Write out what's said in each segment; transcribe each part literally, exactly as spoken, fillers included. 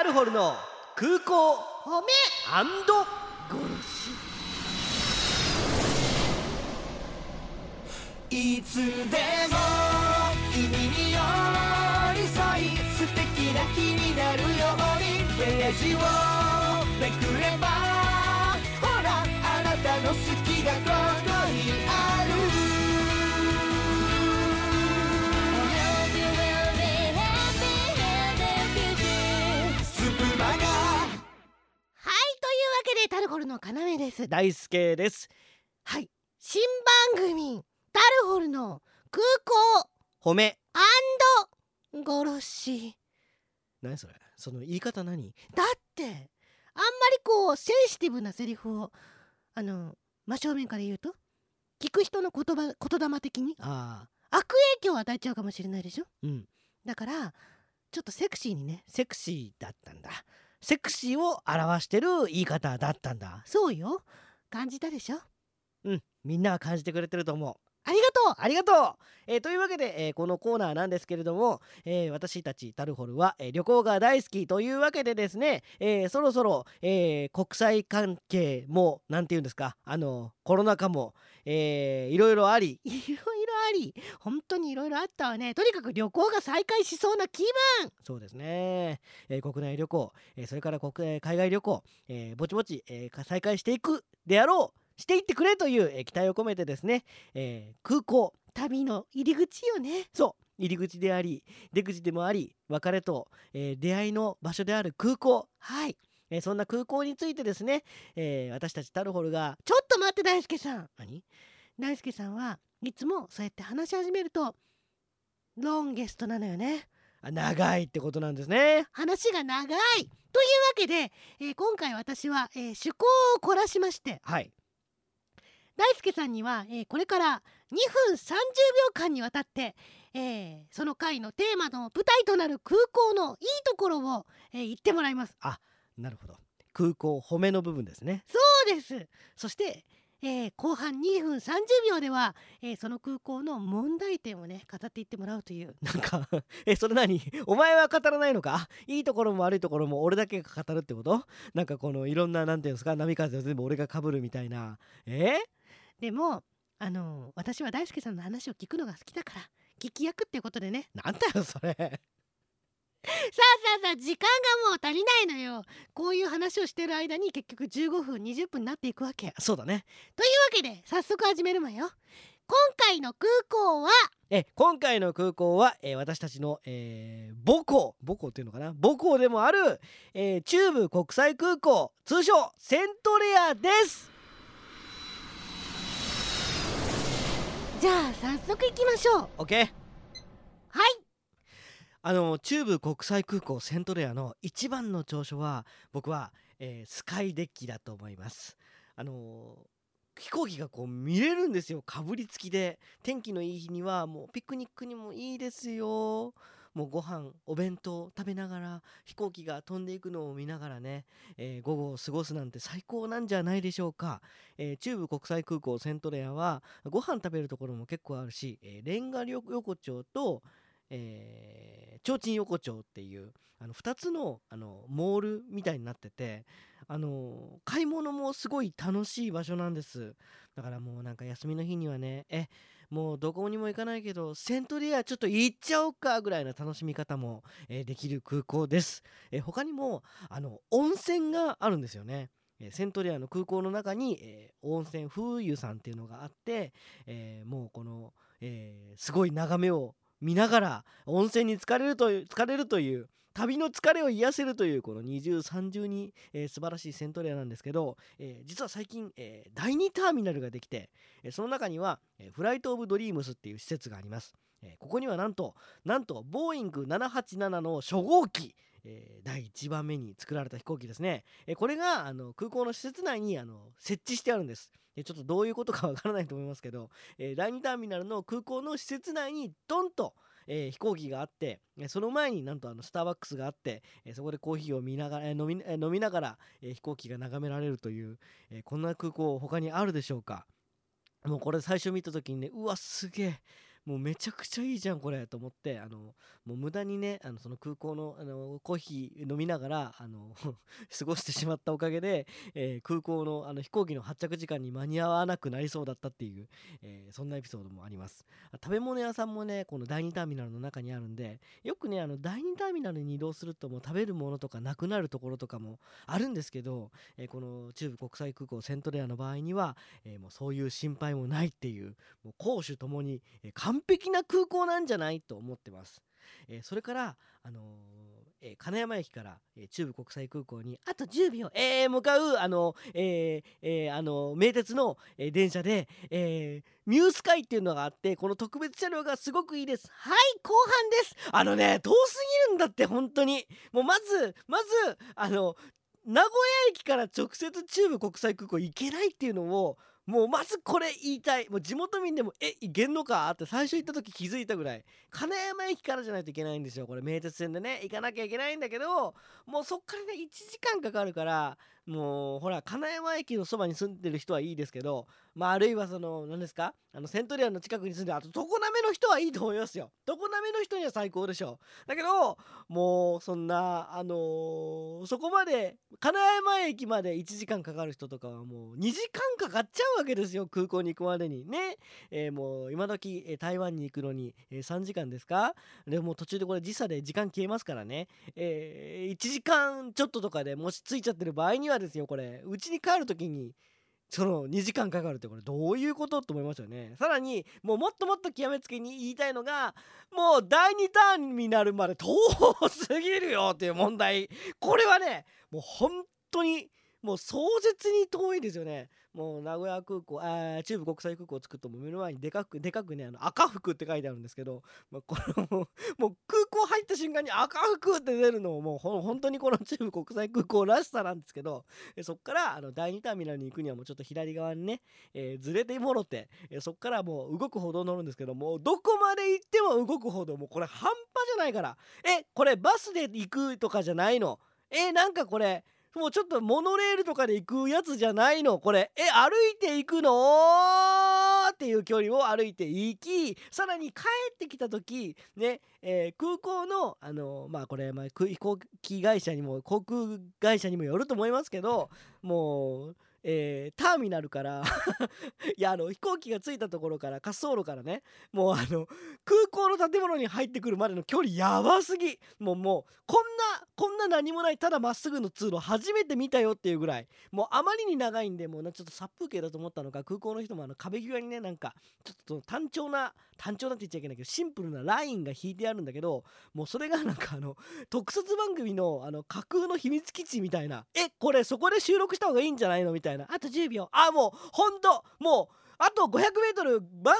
カルホルの空港褒め&殺し。いつでも君に寄り添い素敵な日になるようにページをめくればほらあなたの好きがここにある。タルホルの要です。大輔です。はい、新番組タルホルの空港褒め&殺し。何それ、その言い方何だって。あんまりこうセンシティブなセリフをあの真正面から言うと聞く人の言葉言霊的にあ悪影響を与えちゃうかもしれないでしょ、うん、だからちょっとセクシーにね。セクシーだったんだ。セクシーを表してる言い方だったんだ。そうよ、感じたでしょ。うん、みんなは感じてくれてると思う。ありがとうありがとう、えー、というわけで、えー、このコーナーなんですけれども、えー、私たちタルホルは、えー、旅行が大好きというわけでですね、えー、そろそろ、えー、国際関係もなんていうんですか、あのコロナ禍も、えー、いろいろありいろいろあり本当にいろいろあったわね。とにかく旅行が再開しそうな気分。そうですね、えー、国内旅行、えー、それから国、えー、海外旅行、えー、ぼちぼち、えー、再開していくであろうしていってくれという、えー、期待を込めてですね、えー、空港旅の入り口よね。そう入り口であり出口でもあり別れと、えー、出会いの場所である空港。はい、えー、そんな空港についてですね、えー、私たちタルホルがちょっと待って。大輔さん何？大輔さんはいつもそうやって話し始めるとロンゲストなのよね。あ、長いってことなんですね。話が長いというわけで、えー、今回私は、えー、趣向を凝らしまして、はい、大輔さんには、えー、これからにふんさんじゅうびょうかんにわたって、えー、その回のテーマの舞台となる空港のいいところを、えー、言ってもらいます。あ、なるほど、空港褒めの部分ですね。そうです。そしてえー、後半にふんさんじゅうびょうでは、えー、その空港の問題点をね語っていってもらうという。なんかえそれ何、お前は語らないのか。いいところも悪いところも俺だけが語るってこと。なんかこのいろんななんていうんですか、波風を全部俺が被るみたいな。えー、でもあのー、私は大輔さんの話を聞くのが好きだから聞き役っていうことでね。なんだよそれさあさあさあ、時間がもう足りないのよ。こういう話をしてる間に結局じゅうごふんにじゅっぷんになっていくわけ。そうだね。というわけで早速始めるわよ。今回の空港はえ今回の空港は、えー、私たちの、えー、母校母校っていうのかな、母校でもある、えー、中部国際空港、通称セントレアです。じゃあ早速行きましょう。オッケー。はい、あの中部国際空港セントレアの一番の長所は僕は、えー、スカイデッキだと思います。あのー、飛行機がこう見れるんですよ。かぶりつきで天気のいい日にはもうピクニックにもいいですよ。もうご飯お弁当食べながら飛行機が飛んでいくのを見ながらね、えー、午後を過ごすなんて最高なんじゃないでしょうか。えー、中部国際空港セントレアはご飯食べるところも結構あるし、えー、レンガ横丁とえー、提灯横丁っていうあのふたつの、あのモールみたいになってて、あの買い物もすごい楽しい場所なんです。だからもうなんか休みの日にはね、えもうどこにも行かないけどセントレアちょっと行っちゃおうかぐらいな楽しみ方も、えー、できる空港です。えー、他にもあの温泉があるんですよね。セントレアの空港の中に、えー、温泉風湯さんっていうのがあって、えー、もうこの、えー、すごい眺めを見ながら温泉に浸かれるという疲れるという旅の疲れを癒せるというこの二重三重に、えー、素晴らしいセントレアなんですけど、えー、実は最近、えー、だいにターミナルができて、えー、その中には、えー、フライトオブドリームスっていう施設があります。えー、ここにはなんとなんとボーイングななはちななの初号機、えー、だいいちばんめに作られた飛行機ですね。えー、これがあの空港の施設内にあの設置してあるんです。ちょっとどういうことかわからないと思いますけど、えー、だいにターミナルの空港の施設内にドンと、えー、飛行機があって、えー、その前になんとあのスターバックスがあって、えー、そこでコーヒーを見ながら、えー、飲み、えー、飲みながら、えー、飛行機が眺められるという、えー、こんな空港他にあるでしょうか。もうこれ最初見た時にね、うわすげえ、もうめちゃくちゃいいじゃんこれと思って、あのもう無駄にね、あのその空港の、あのコーヒー飲みながらあの過ごしてしまったおかげで、えー空港の、あの飛行機の発着時間に間に合わなくなりそうだったっていう、えーそんなエピソードもあります。食べ物屋さんもねこのだいにターミナルの中にあるんで、よくねあのだいにターミナルに移動するともう食べるものとかなくなるところとかもあるんですけど、えーこの中部国際空港セントレアの場合には、えーもうそういう心配もないっていう、もう攻守ともに完璧な空港なんじゃないと思ってます。えー、それから、あのーえー、金山駅から、えー、中部国際空港にあとじゅうびょう、えー、向かう、あのーえーえーあのー、名鉄の、えー、電車で、えー、ミュースカイっていうのがあって、この特別車両がすごくいいです。はい、後半です。あのね遠すぎるんだって、本当にもうまずまずあの名古屋駅から直接中部国際空港行けないっていうのを、もうまずこれ言いたい。もう地元民でもえ行けんのかって最初行った時気づいたぐらい、金山駅からじゃないといけないんですよこれ、名鉄線でね行かなきゃいけないんだけど、もうそっからねいちじかんかかるから、もうほら金山駅のそばに住んでる人はいいですけど、まああるいはその何ですか、あのセントレアの近くに住んでるあと常滑の人はいいと思いますよ。常滑の人には最高でしょう。だけどもうそんなあのー、そこまで金山駅までいちじかんかかる人とかはもうにじかんかかっちゃうわけですよ、空港に行くまでにね。えー、もう今時、えー、台湾に行くのに、えー、さんじかんですか。でも途中でこれ時差で時間消えますからね、えー、いちじかんちょっととかでもし着いちゃってる場合にはですよ、これうちに帰る時にそのにじかんかかるって、これどういうことと思いますよね。さらにもうもっともっと極めつけに言いたいのが、もうだいにターミナルまで遠すぎるよっていう問題。これはねもう本当にもう壮絶に遠いですよね。もう名古屋空港、あ中部国際空港を着くともう目の前にでかくでかくね、あの赤福って書いてあるんですけど、まあ、これももう空港入った瞬間に赤福って出るのももうほ本当にこの中部国際空港らしさなんですけど、そっからあのだいにターミナルに行くにはもうちょっと左側にね、えー、ずれてもろて、えー、そっからもう動く歩道に乗るんですけど、もうどこまで行っても動く歩道、もうこれ半端じゃないから、えこれバスで行くとかじゃないの、えなんかこれもうちょっとモノレールとかで行くやつじゃないのこれ、え歩いて行くのっていう距離を歩いて行き、さらに帰ってきた時ね、えー、空港のあのー、まあこれ、まあ、飛行機会社にも航空会社にもよると思いますけど、もうえー、ターミナルからいやあの飛行機が着いたところから滑走路からね、もうあの空港の建物に入ってくるまでの距離やばすぎ、もうもうこんなこんな何もない、ただまっすぐの通路初めて見たよっていうぐらい、もうあまりに長いんで、もうなちょっと殺風景だと思ったのか、空港の人もあの壁際にねなんかちょっと単調な単調なって言っちゃいけないけどシンプルなラインが引いてあるんだけど、もうそれがなんかあの特撮番組のあの架空の秘密基地みたいな、えこれそこで収録した方がいいんじゃないのみたいな、あとじゅうびょう、あもうほんともうあと ごひゃくメートル 頑張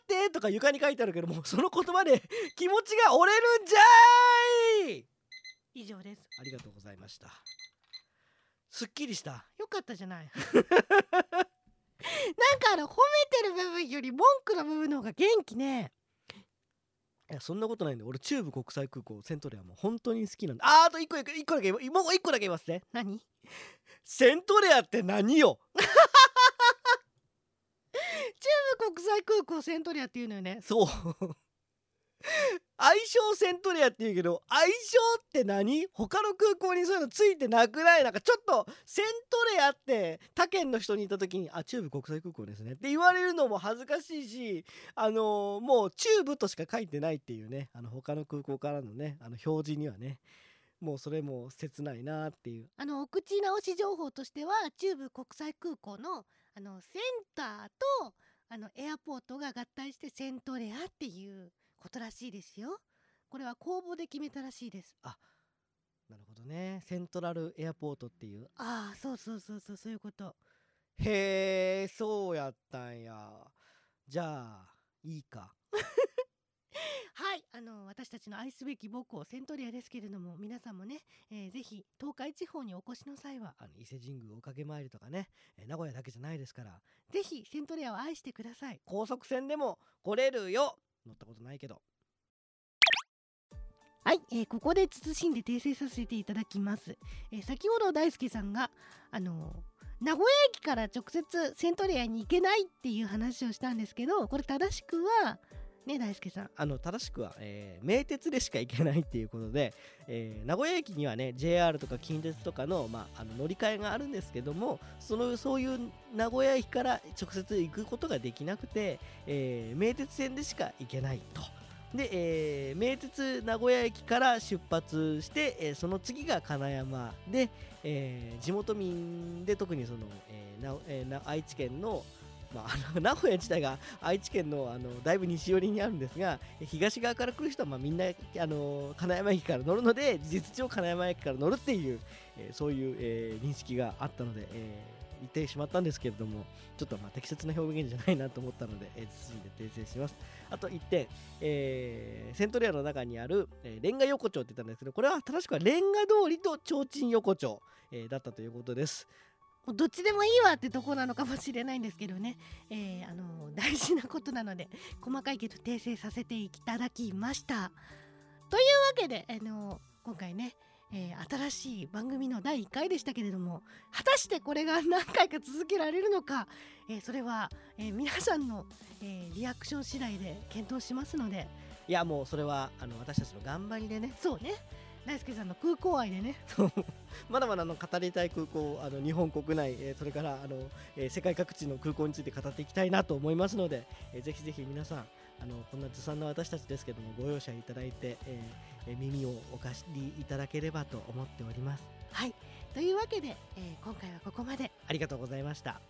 ってとか床に書いてあるけど、もうその言葉で気持ちが折れるんじゃい。以上です。ありがとうございました。すっきりした。よかったじゃないなんかあの褒めてる部分より文句の部分の方が元気ね。いやそんなことないんで、俺中部国際空港セントレアもう本当に好きなんだ。あーあといっこいっこだけ、もういっこだけ言いますね。何？セントレアって何よ中部国際空港セントレアっていうのよね。そう愛称セントレアっていうけど、愛称って何？他の空港にそういうのついてなくない？なんかちょっとセントレアって他県の人にいた時に「あ中部国際空港ですね」って言われるのも恥ずかしいし、あのー、もう中部としか書いてないっていうね、あの他の空港からのねあの表示にはね、もうそれも切ないなっていう。あのお口直し情報としては、中部国際空港のあのセンターとあのエアポートが合体してセントレアっていうことらしいですよ。これは公募で決めたらしいです。あ、なるほどね。セントラルエアポートっていう。ああ、そうそうそうそう、そういうこと。へえ、そうやったんや。じゃあいいかはい、あの私たちの愛すべき母校セントレアですけれども、皆さんもね、えー、ぜひ東海地方にお越しの際は、あの伊勢神宮おかげ参りとかね、えー、名古屋だけじゃないですから、ぜひセントレアを愛してください。高速船でも来れるよ。乗ったことないけど。はい、えー、ここで謹んで訂正させていただきます。えー、先ほど大輔さんがあのー、名古屋駅から直接セントレアに行けないっていう話をしたんですけど、これ正しくはね、大輔さん、あの正しくは、えー、名鉄でしか行けないっていうことで、えー、名古屋駅にはね ジェイアール とか近鉄とか の,、まあ、あの乗り換えがあるんですけども、そのそういう名古屋駅から直接行くことができなくて、えー、名鉄線でしか行けないと。で、えー、名鉄名古屋駅から出発して、えー、その次が金山で、えー、地元民で特にその、えーなえー、な愛知県の、まあ、あの名古屋自体が愛知県 の, あのだいぶ西寄りにあるんですが、東側から来る人はまあみんなあの金山駅から乗るので、事実上金山駅から乗るっていう、えー、そういう、えー、認識があったので、えー、言ってしまったんですけれども、ちょっとまあ適切な表現じゃないなと思ったので、えー、続いて訂正します。あといってん、えー、セントレアの中にある、えー、レンガ横丁って言ったんですけど、これは正しくはレンガ通りと提灯横丁、えー、だったということです。どっちでもいいわってとこなのかもしれないんですけどね、えー、あのー、大事なことなので細かいけど訂正させていただきましたというわけで、あのー、今回ね、えー、新しい番組のだいいっかいでしたけれども、果たしてこれが何回か続けられるのか、えー、それは、えー、皆さんの、えー、リアクション次第で検討しますので、いやもうそれはあの私たちの頑張りでね、そうね、大輔さんの空港愛でねまだまだあの語りたい空港、あの日本国内、えー、それからあの、えー、世界各地の空港について語っていきたいなと思いますので、えー、ぜひぜひ皆さん、あのこんなずさんな私たちですけどもご容赦いただいて、えーえー、耳をお貸しいただければと思っております。はい、というわけで、えー、今回はここまでありがとうございました。